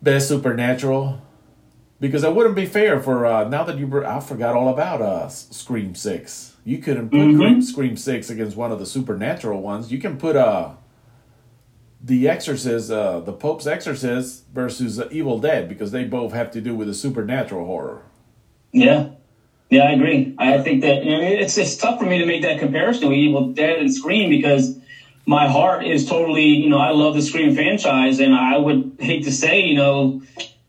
Best supernatural. Because it wouldn't be fair for, uh, now that you br- I forgot all about uh, Scream six. You couldn't put mm-hmm. Scream six against one of the supernatural ones. You can put uh, The Exorcist, uh, the Pope's Exorcist versus uh, Evil Dead, because they both have to do with the supernatural horror. Yeah. Yeah, I agree. I think that, you know, it's, it's tough for me to make that comparison with Evil Dead and Scream because my heart is totally, you know, I love the Scream franchise, and I would hate to say, you know,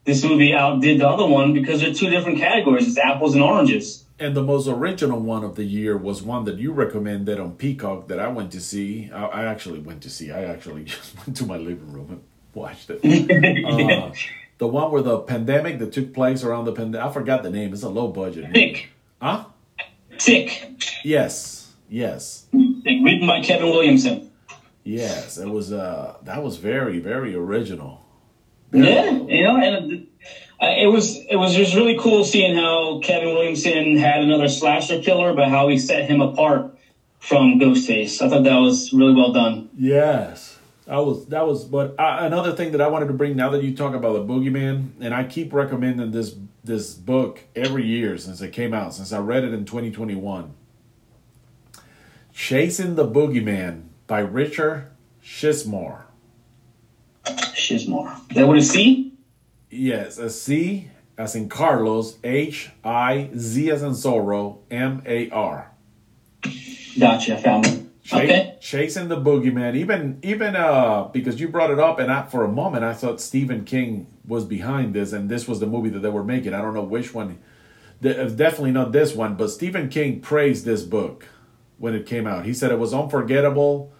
this movie outdid the other one because they're two different categories. It's apples and oranges. And the most original one of the year was one that you recommended on Peacock that I went to see. I, I actually went to see. I actually just went to my living room and watched it. yeah. uh, the one where the pandemic that took place around the pandemic. I forgot the name. It's a low budget. Thick. Huh? Thick. Yes. Yes. Thick. Written by Kevin Williamson. Yes. It was. Uh, that was very, very original. Yeah, you know, and uh, it was it was just really cool seeing how Kevin Williamson had another slasher killer, but how he set him apart from Ghostface. I thought that was really well done. Yes, I was. That was. But I, another thing that I wanted to bring now that you talk about The Boogeyman, and I keep recommending this this book every year since it came out, since I read it in twenty twenty-one. Chasing the Boogeyman by Richard Schismore. Schismore. Is that what a C? Yes, a C as in Carlos, H I Z as in Zorro, M A R. Gotcha, I found it. Chas- okay. Chasing the Boogeyman. Even even uh because you brought it up, and I, for a moment I thought Stephen King was behind this, and this was the movie that they were making. I don't know which one. The, definitely not this one, but Stephen King praised this book when it came out. He said it was unforgettable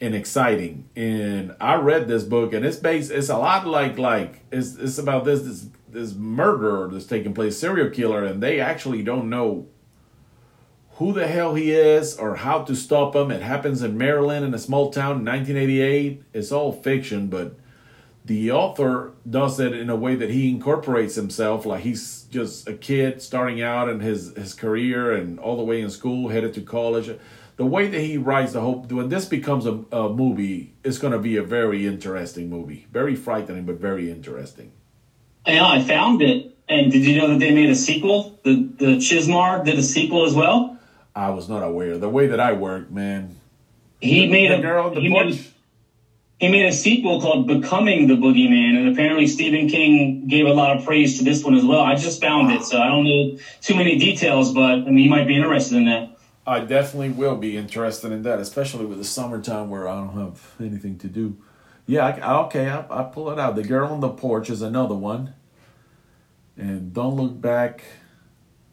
and exciting. And I read this book, and it's based, it's a lot like, like it's it's about this this this murderer that's taking place, serial killer, and they actually don't know who the hell he is or how to stop him. It happens in Maryland in a small town in nineteen eighty-eight. It's all fiction, but the author does it in a way that he incorporates himself, like he's just a kid starting out in his, his career and all the way in school, headed to college. The way that he writes the whole, when this becomes a, a movie, it's going to be a very interesting movie. Very frightening, but very interesting. Yeah, I found it. And did you know that they made a sequel? The the Schismore did a sequel as well? I was not aware. The way that I work, man. He the, made the a girl on the he porch. Made, he made a sequel called Becoming the Boogeyman, and apparently Stephen King gave a lot of praise to this one as well. I just found wow. it, so I don't know too many details, but I mean, you might be interested in that. I definitely will be interested in that, especially with the summertime where I don't have anything to do. Yeah, I, okay, I, I pull it out. The Girl on the Porch is another one. And Don't Look Back,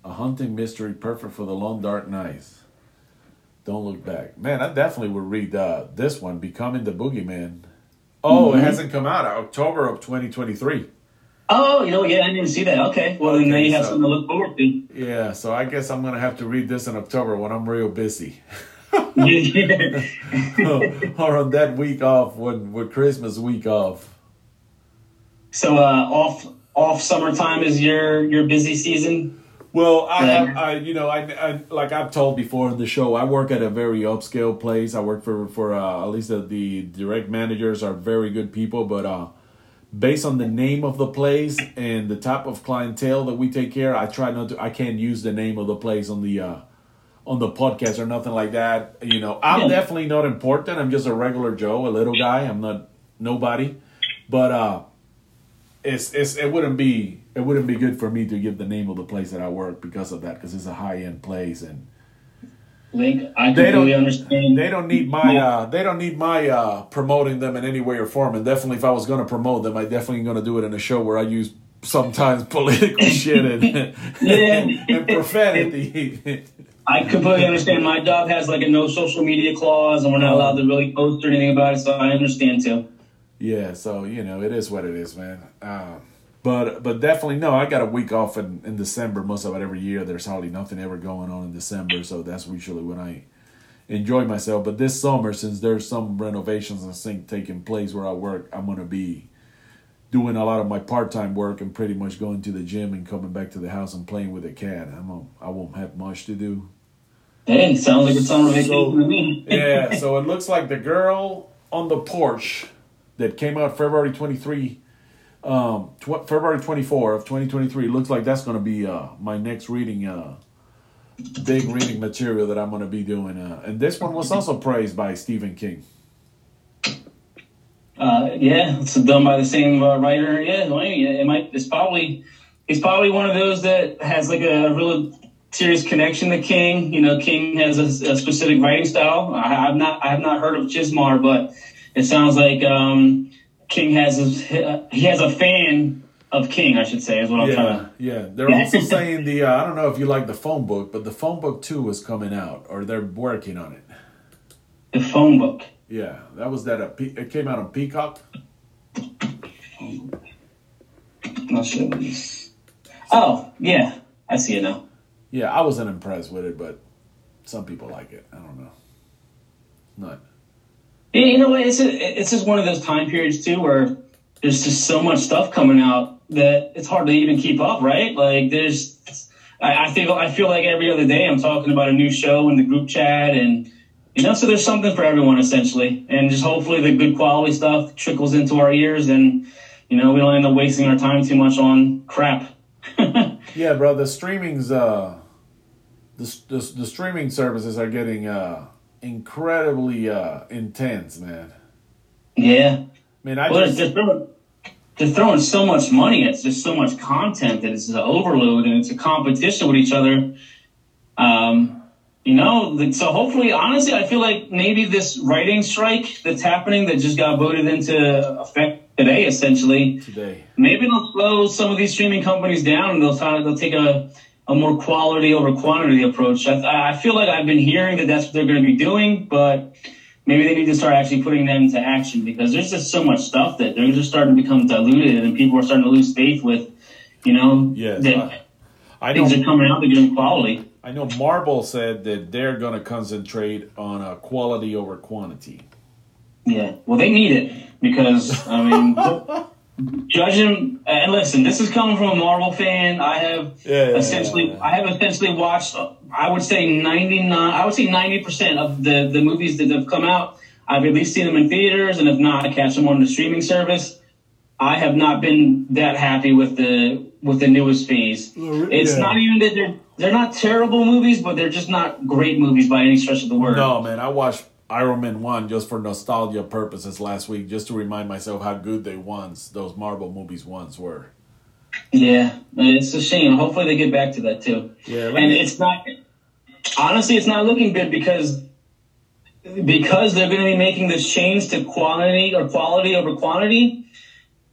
a hunting mystery perfect for the long, dark nights. Don't Look Back. Man, I definitely would read uh, this one, Becoming the Boogeyman. Oh, mm-hmm. It hasn't come out. October of twenty twenty-three. Oh, you know, yeah, I didn't see that. Okay, well, then okay, you have so, something to look forward to. Yeah, so I guess I'm going to have to read this in October when I'm real busy. Yeah. Or on that week off, when, with Christmas week off. So uh, off off summertime is your, your busy season? Well, I, I, I you know, I, I like I've told before in the show, I work at a very upscale place. I work for, for uh, at least the, the direct managers are very good people, but... Uh, based on the name of the place and the type of clientele that we take care of, I try not to, I can't use the name of the place on the, uh, on the podcast or nothing like that. You know, I'm yeah. definitely not important. I'm just a regular Joe, a little guy. I'm not nobody, but, uh, it's, it's, it wouldn't be, it wouldn't be good for me to give the name of the place that I work because of that. Cause it's a high end place. And Link, I they don't understand. They don't need my. Uh, they don't need my uh, promoting them in any way or form. And definitely, if I was going to promote them, I definitely going to do it in a show where I use sometimes political shit and, and, and profanity. I completely understand. My job has like a no social media clause, and we're not allowed to really post or anything about it. So I understand too. Yeah. So you know, it is what it is, man. Um, but but definitely no. I got a week off in, in December. Most of it every year. There's hardly nothing ever going on in December, so that's usually when I enjoy myself. But this summer, since there's some renovations and things taking place where I work, I'm gonna be doing a lot of my part time work and pretty much going to the gym and coming back to the house and playing with a cat. I'm a, I won't have much to do. Hey, sounds like a summer vacation to me. Yeah, so it looks like The Girl on the Porch that came out February twenty-third. Um, tw- February twenty-fourth of twenty twenty-three. Looks like that's going to be uh, my next reading, uh, big reading material that I'm going to be doing. Uh, and this one was also praised by Stephen King. Uh, yeah, it's done by the same uh, writer. Yeah, it might. It's probably it's probably one of those that has like a real serious connection to King. You know, King has a, a specific writing style. I, I've not I have not heard of Chismar, but it sounds like. Um, King has his, he has a fan of King, I should say, is what I'm yeah, trying to... Yeah, they're also saying the, uh, I don't know if you like The Phone Book, but The Phone Book two is coming out, or they're working on it. The Phone Book? Yeah, that was that, uh, P- it came out on Peacock. Not sure. Oh, yeah, I see it now. Yeah, I wasn't impressed with it, but some people like it. I don't know. Not... Yeah, you know, it's a, it's just one of those time periods, too, where there's just so much stuff coming out that it's hard to even keep up, right? Like, there's, I, I feel I feel like every other day I'm talking about a new show in the group chat, and, you know, so there's something for everyone, essentially. And just hopefully the good quality stuff trickles into our ears, and, you know, we don't end up wasting our time too much on crap. Yeah, bro, the streaming's, uh, the, the, the streaming services are getting, uh, incredibly uh, intense, man. Yeah. I mean, I well, just... They're throwing, they're throwing so much money. It's just so much content that it's an overload and it's a competition with each other. Um, you know, so hopefully, honestly, I feel like maybe this writing strike that's happening that just got voted into effect today, essentially. Today. Maybe they'll slow some of these streaming companies down and they'll, try, they'll take a... a more quality over quantity approach. I, I feel like I've been hearing that that's what they're going to be doing, but maybe they need to start actually putting that into action because there's just so much stuff that they're just starting to become diluted and people are starting to lose faith with, you know, yes, that uh, I things know, are coming out to get quality. I know Marvel said that they're going to concentrate on uh, quality over quantity. Yeah, well, they need it because, I mean... Judging and listen, this is coming from a Marvel fan. I have yeah, yeah, essentially, yeah, yeah. I have essentially watched. I would say ninety nine. I would say ninety percent of the, the movies that have come out. I've at least seen them in theaters, and if not, I catch them on the streaming service. I have not been that happy with the with the newest phase. It's yeah. not even that they're they're not terrible movies, but they're just not great movies by any stretch of the word. No, man, I watched Iron Man one just for nostalgia purposes last week, just to remind myself how good they once, those Marvel movies once were. Yeah, it's a shame. Hopefully they get back to that too. Yeah, and me... it's not, honestly, it's not looking good because because they're going to be making this change to quantity or quality over quantity.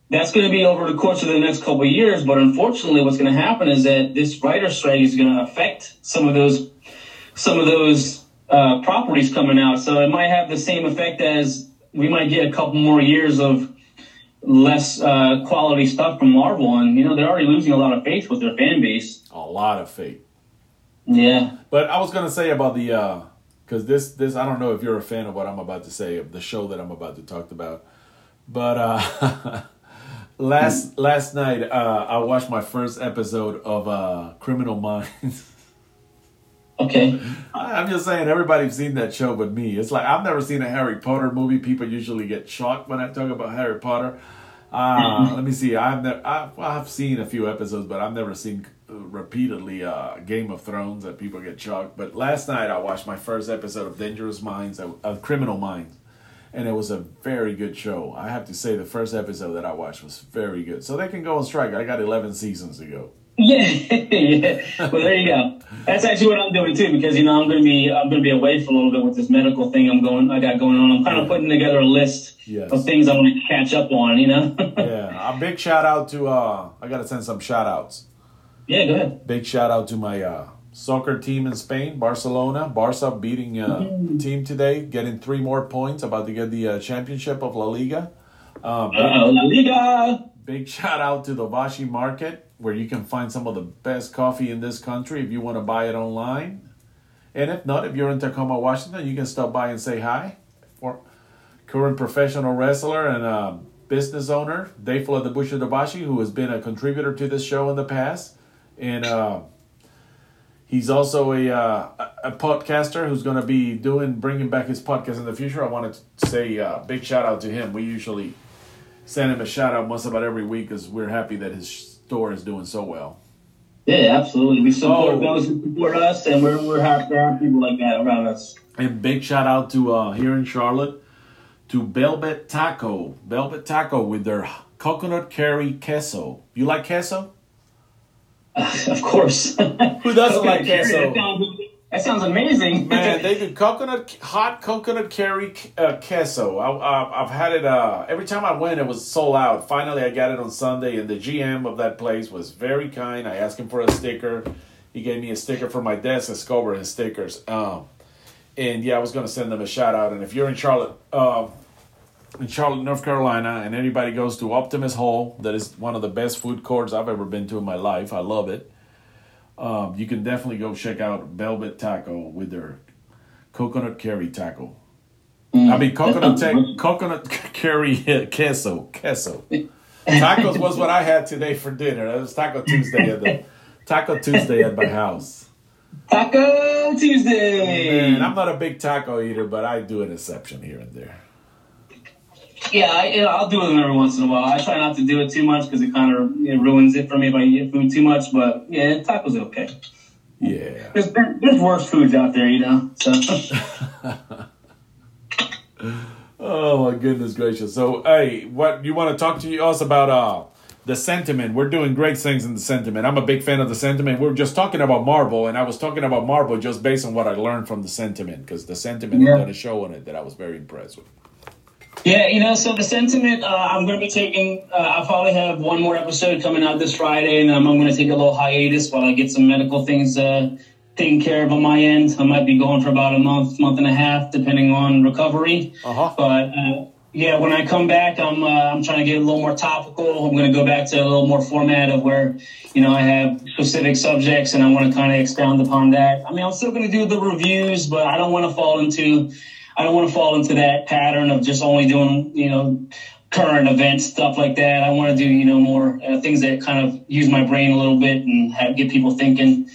That's going to be over the course of the next couple of years. But unfortunately, what's going to happen is that this writer strike is going to affect some of those, some of those. Uh, properties coming out, so it might have the same effect as we might get a couple more years of less uh, quality stuff from Marvel, and you know they're already losing a lot of faith with their fan base. A lot of faith. Yeah. But I was gonna say about the uh, because this this I don't know if you're a fan of what I'm about to say of the show that I'm about to talk about, but uh, last mm-hmm. last night uh, I watched my first episode of uh, Criminal Minds. Okay. I'm just saying everybody's seen that show but me. It's like I've never seen a Harry Potter movie. People usually get shocked when I talk about Harry Potter. Uh, mm-hmm. Let me see. I've never. I've, I've seen a few episodes, but I've never seen uh, repeatedly uh, Game of Thrones that people get shocked. But last night I watched my first episode of Dangerous Minds, of uh, Criminal Minds, and it was a very good show. I have to say the first episode that I watched was very good. So they can go on strike. I got eleven seasons to go. Yeah. yeah. Well, there you go. That's actually what I'm doing too, because you know I'm gonna be I'm gonna be away for a little bit with this medical thing I'm going I got going on. I'm kind of putting together a list yes. of things I want to catch up on. You know. yeah. A big shout out to uh, I gotta send some shout outs. Yeah, go ahead. Big shout out to my uh, soccer team in Spain, Barcelona. Barca beating uh, mm-hmm. team today, getting three more points, about to get the uh, championship of La Liga. Uh, big, uh, La Liga. Big shout out to the Vashi Market, where you can find some of the best coffee in this country if you want to buy it online. And if not, if you're in Tacoma, Washington, you can stop by and say hi. Or current professional wrestler and uh, business owner, Dayful of the Butcher Dabashi, who has been a contributor to this show in the past. And uh, he's also a uh, a podcaster who's going to be doing bringing back his podcast in the future. I wanted to say a uh, big shout-out to him. We usually send him a shout-out most about every week because we're happy that his sh- store is doing so well. Yeah, absolutely. We support oh. those who support us, and we're we're happy there are people like that around us. And big shout out to uh, here in Charlotte to Velvet Taco, Velvet Taco with their coconut curry queso. You like queso? Uh, of course. Who doesn't like queso? That sounds, that sounds amazing. Man, they do coconut hot coconut curry uh, queso. I, I, I've had it uh, every time I went, it was sold out. Finally, I got it on Sunday, and the G M of that place was very kind. I asked him for a sticker. He gave me a sticker for my desk. It's covered in stickers. Um, and yeah, I was going to send them a shout out. And if you're in Charlotte, uh, in Charlotte, North Carolina, and anybody goes to Optimus Hall, that is one of the best food courts I've ever been to in my life. I love it. Um, you can definitely go check out Velvet Taco with their coconut curry taco. Mm, I mean, coconut ta- coconut curry uh, queso. Queso. Tacos was what I had today for dinner. It was Taco Tuesday at the Taco Tuesday at my house. Taco Tuesday. And I'm not a big taco eater, but I do an exception here and there. Yeah, I, I'll do them every once in a while. I try not to do it too much because it kind of it ruins it for me if I eat food too much. But, yeah, tacos are okay. Yeah. There's, there, there's worse foods out there, you know. So. Oh, my goodness gracious. So, hey, what you want to talk to us about uh, The Sentiment. We're doing great things in The Sentiment. I'm a big fan of The Sentiment. We were just talking about Marvel, and I was talking about Marvel just based on what I learned from The Sentiment because The Sentiment yeah. had done a show on it that I was very impressed with. Yeah, you know, so The Sentiment, uh, I'm going to be taking, uh, I'll probably have one more episode coming out this Friday, and um, I'm going to take a little hiatus while I get some medical things uh, taken care of on my end. I might be going for about a month, month and a half, depending on recovery. Uh-huh. But, uh, yeah, when I come back, I'm uh, I'm trying to get a little more topical. I'm going to go back to a little more format of where, you know, I have specific subjects, and I want to kind of expound upon that. I mean, I'm still going to do the reviews, but I don't want to fall into... I don't want to fall into that pattern of just only doing, you know, current events, stuff like that. I want to do, you know, more uh, things that kind of use my brain a little bit and have, get people thinking.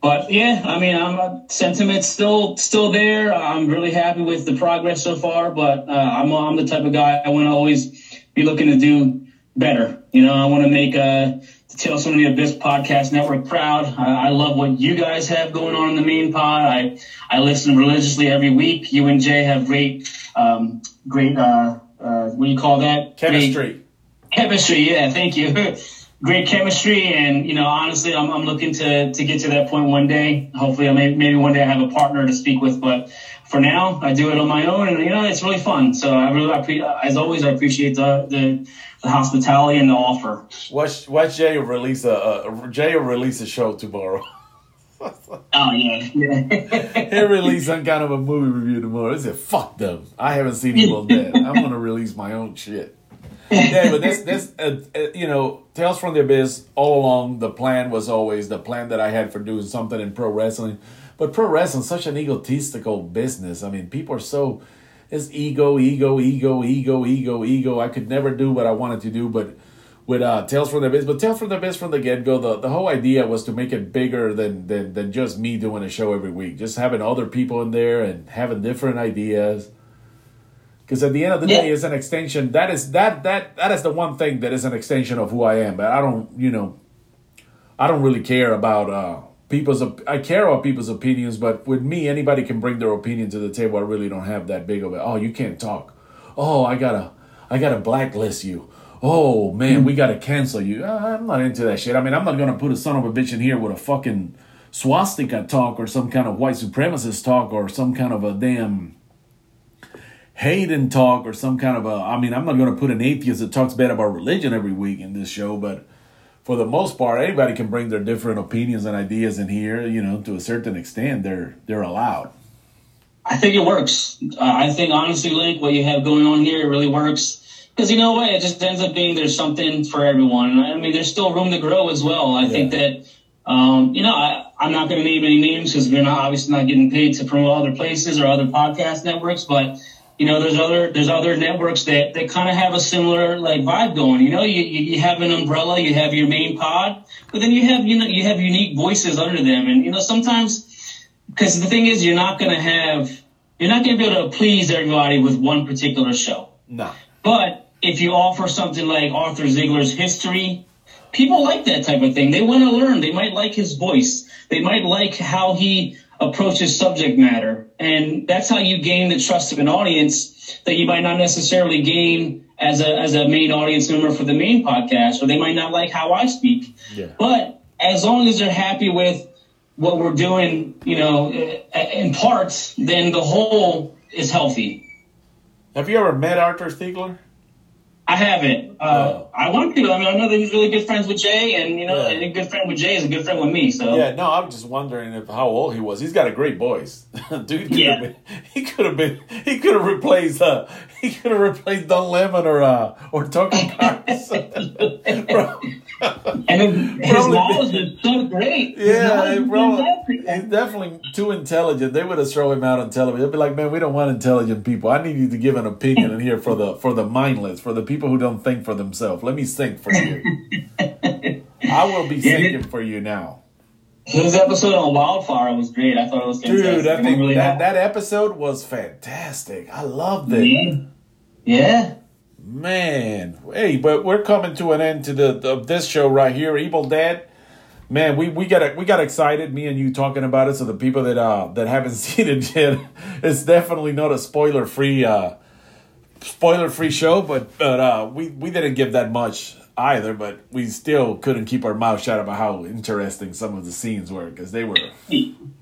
But, yeah, I mean, I'm, sentiment's still still there. I'm really happy with the progress so far, but uh, I'm, I'm the type of guy I want to always be looking to do better. You know, I want to make uh, the Tales from the Abyss podcast network proud. I, I love what you guys have going on in the main pod. I, I listen religiously every week. You and Jay have great, um, great, uh, uh, what do you call that? Chemistry. Great chemistry. Yeah. Thank you. Great chemistry. And, you know, honestly, I'm, I'm looking to, to get to that point one day. Hopefully I may, maybe one day I have a partner to speak with, but for now I do it on my own, and, you know, it's really fun. So I really, I pre- as always, I appreciate the, the, the hospitality and the offer. Watch, watch Jay release a uh, Jay will release a show tomorrow. Oh yeah, yeah. He'll release some kind of a movie review tomorrow. He said, "Fuck them. I haven't seen Evil Dead. I'm gonna release my own shit." Yeah, but this, this, uh, uh, you know, Tales from the Abyss, all along, the plan was always the plan that I had for doing something in pro wrestling. But pro wrestling is such an egotistical business. I mean, people are so, it's ego, ego, ego, ego, ego, ego. I could never do what I wanted to do, but with uh, Tales from the Abyss. But Tales from the Abyss from the get-go, the, the whole idea was to make it bigger than, than, than just me doing a show every week. Just having other people in there and having different ideas. Because at the end of the yeah. day, it's an extension. That is that that that is the one thing that is an extension of who I am. But I don't, you know, I don't really care about uh, people's. Op- I care about people's opinions, but with me, anybody can bring their opinion to the table. I really don't have that big of a. Oh, you can't talk. Oh, I gotta, I gotta blacklist you. Oh man, we gotta cancel you. I'm not into that shit. I mean, I'm not gonna put a son of a bitch in here with a fucking swastika talk or some kind of white supremacist talk or some kind of a damn. Hate and talk or some kind of a... I mean, I'm not going to put an atheist that talks bad about religion every week in this show, but for the most part, anybody can bring their different opinions and ideas in here, you know, to a certain extent, they're they're allowed. I think it works. Uh, I think, honestly, Link, what you have going on here, it really works. Because, you know what, it just ends up being there's something for everyone. I mean, there's still room to grow as well. I yeah. think that... Um, you know, I, I'm not going to name any names because we're not obviously not getting paid to promote other places or other podcast networks, but... You know, there's other there's other networks that, that kind of have a similar like vibe going. You know, you, you have an umbrella, you have your main pod, but then you have you know you have unique voices under them. And you know, sometimes because the thing is, you're not gonna have you're not gonna be able to please everybody with one particular show. No. But if you offer something like Arthur Ziegler's history, people like that type of thing. They want to learn. They might like his voice. They might like how he approaches subject matter. And that's how you gain the trust of an audience that you might not necessarily gain as a as a main audience member for the main podcast, or they might not like how I speak. Yeah. But as long as they're happy with what we're doing, you know, in parts, then the whole is healthy. Have you ever met Arthur Ziegler? I haven't. Uh, yeah. I want to. I mean, I know that he's really good friends with Jay, and you know, yeah. a good friend with Jay is a good friend with me. So yeah, no, I'm just wondering if how old he was. He's got a great voice, dude. Could yeah. have been, he could have been. He could have replaced. Uh, he could have replaced Don Lemon or uh, or Tucker Carlson. And his knowledge is so great. Yeah, probably, he's definitely too intelligent. They would have thrown him out on television. They'd be like, man, we don't want intelligent people. I need you to give an opinion in here for the for the mindless, for the people who don't think for themselves. Let me think for you. I will be thinking for you now. His episode on Wildfire was great. I thought it was fantastic. Dude, I think really that, that episode was fantastic. I loved it. Yeah. yeah. Man, hey, but we're coming to an end to the of this show right here, Evil Dead. Man, we, we got we got excited, me and you talking about it. So the people that uh that haven't seen it yet, it's definitely not a spoiler free uh spoiler free show, but but uh we, we didn't give that much either, but we still couldn't keep our mouth shut about how interesting some of the scenes were because they were. I, mean,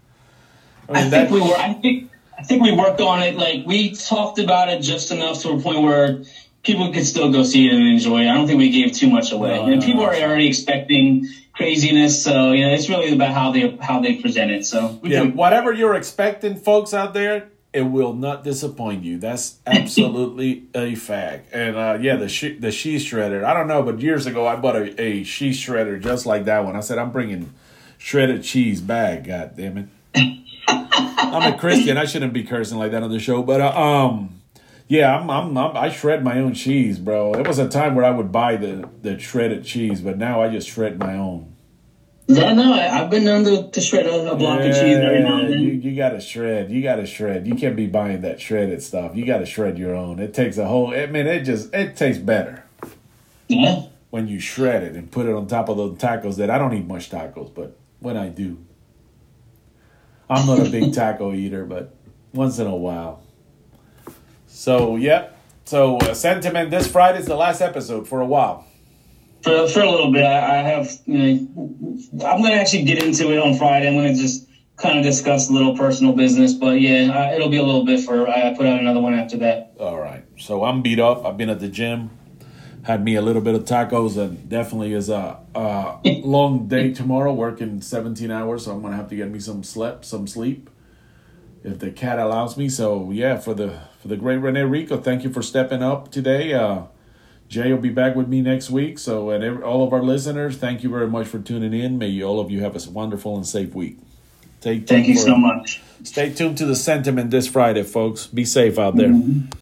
I think that, we were. I think I think we worked on it. Like we talked about it just enough to a point where people could still go see it and enjoy it. I don't think we gave too much away. No, and no, people no. are already expecting craziness, so you know it's really about how they how they present it. So yeah, do. Whatever you're expecting, folks out there, it will not disappoint you. That's absolutely a fact. And uh, yeah, the she, the she shredder. I don't know, but years ago I bought a, a she shredder just like that one. I said I'm bringing shredded cheese back. God damn it! I'm a Christian. I shouldn't be cursing like that on the show, but uh, um. Yeah, I'm, I'm, I'm. I shred my own cheese, bro. It was a time where I would buy the, the shredded cheese, but now I just shred my own. Yeah, no, I've been known to, to shred a, a block yeah, of cheese every now and then. You, you gotta shred. You gotta shred. You can't be buying that shredded stuff. You gotta shred your own. It takes a whole. I mean, it just it tastes better. Yeah. When you shred it and put it on top of those tacos, that I don't eat much tacos, but when I do, I'm not a big taco eater, but once in a while. So, yep. So, uh, Sentiment, this Friday is the last episode for a while. For, for a little bit. I, I have, you know, I'm going to actually get into it on Friday. I'm going to just kind of discuss a little personal business. But, yeah, I, it'll be a little bit for, I put out another one after that. All right. So, I'm beat up. I've been at the gym. Had me a little bit of tacos. And definitely is a, a long day tomorrow, working seventeen hours. So, I'm going to have to get me some sleep, some sleep. If the cat allows me. So, yeah, for the for the great Rene Rico, thank you for stepping up today. Uh, Jay will be back with me next week. So, and every, all of our listeners, thank you very much for tuning in. May you, all of you have a wonderful and safe week. Take thank you so much. Stay tuned to The Sentiment this Friday, folks. Be safe out there. Mm-hmm.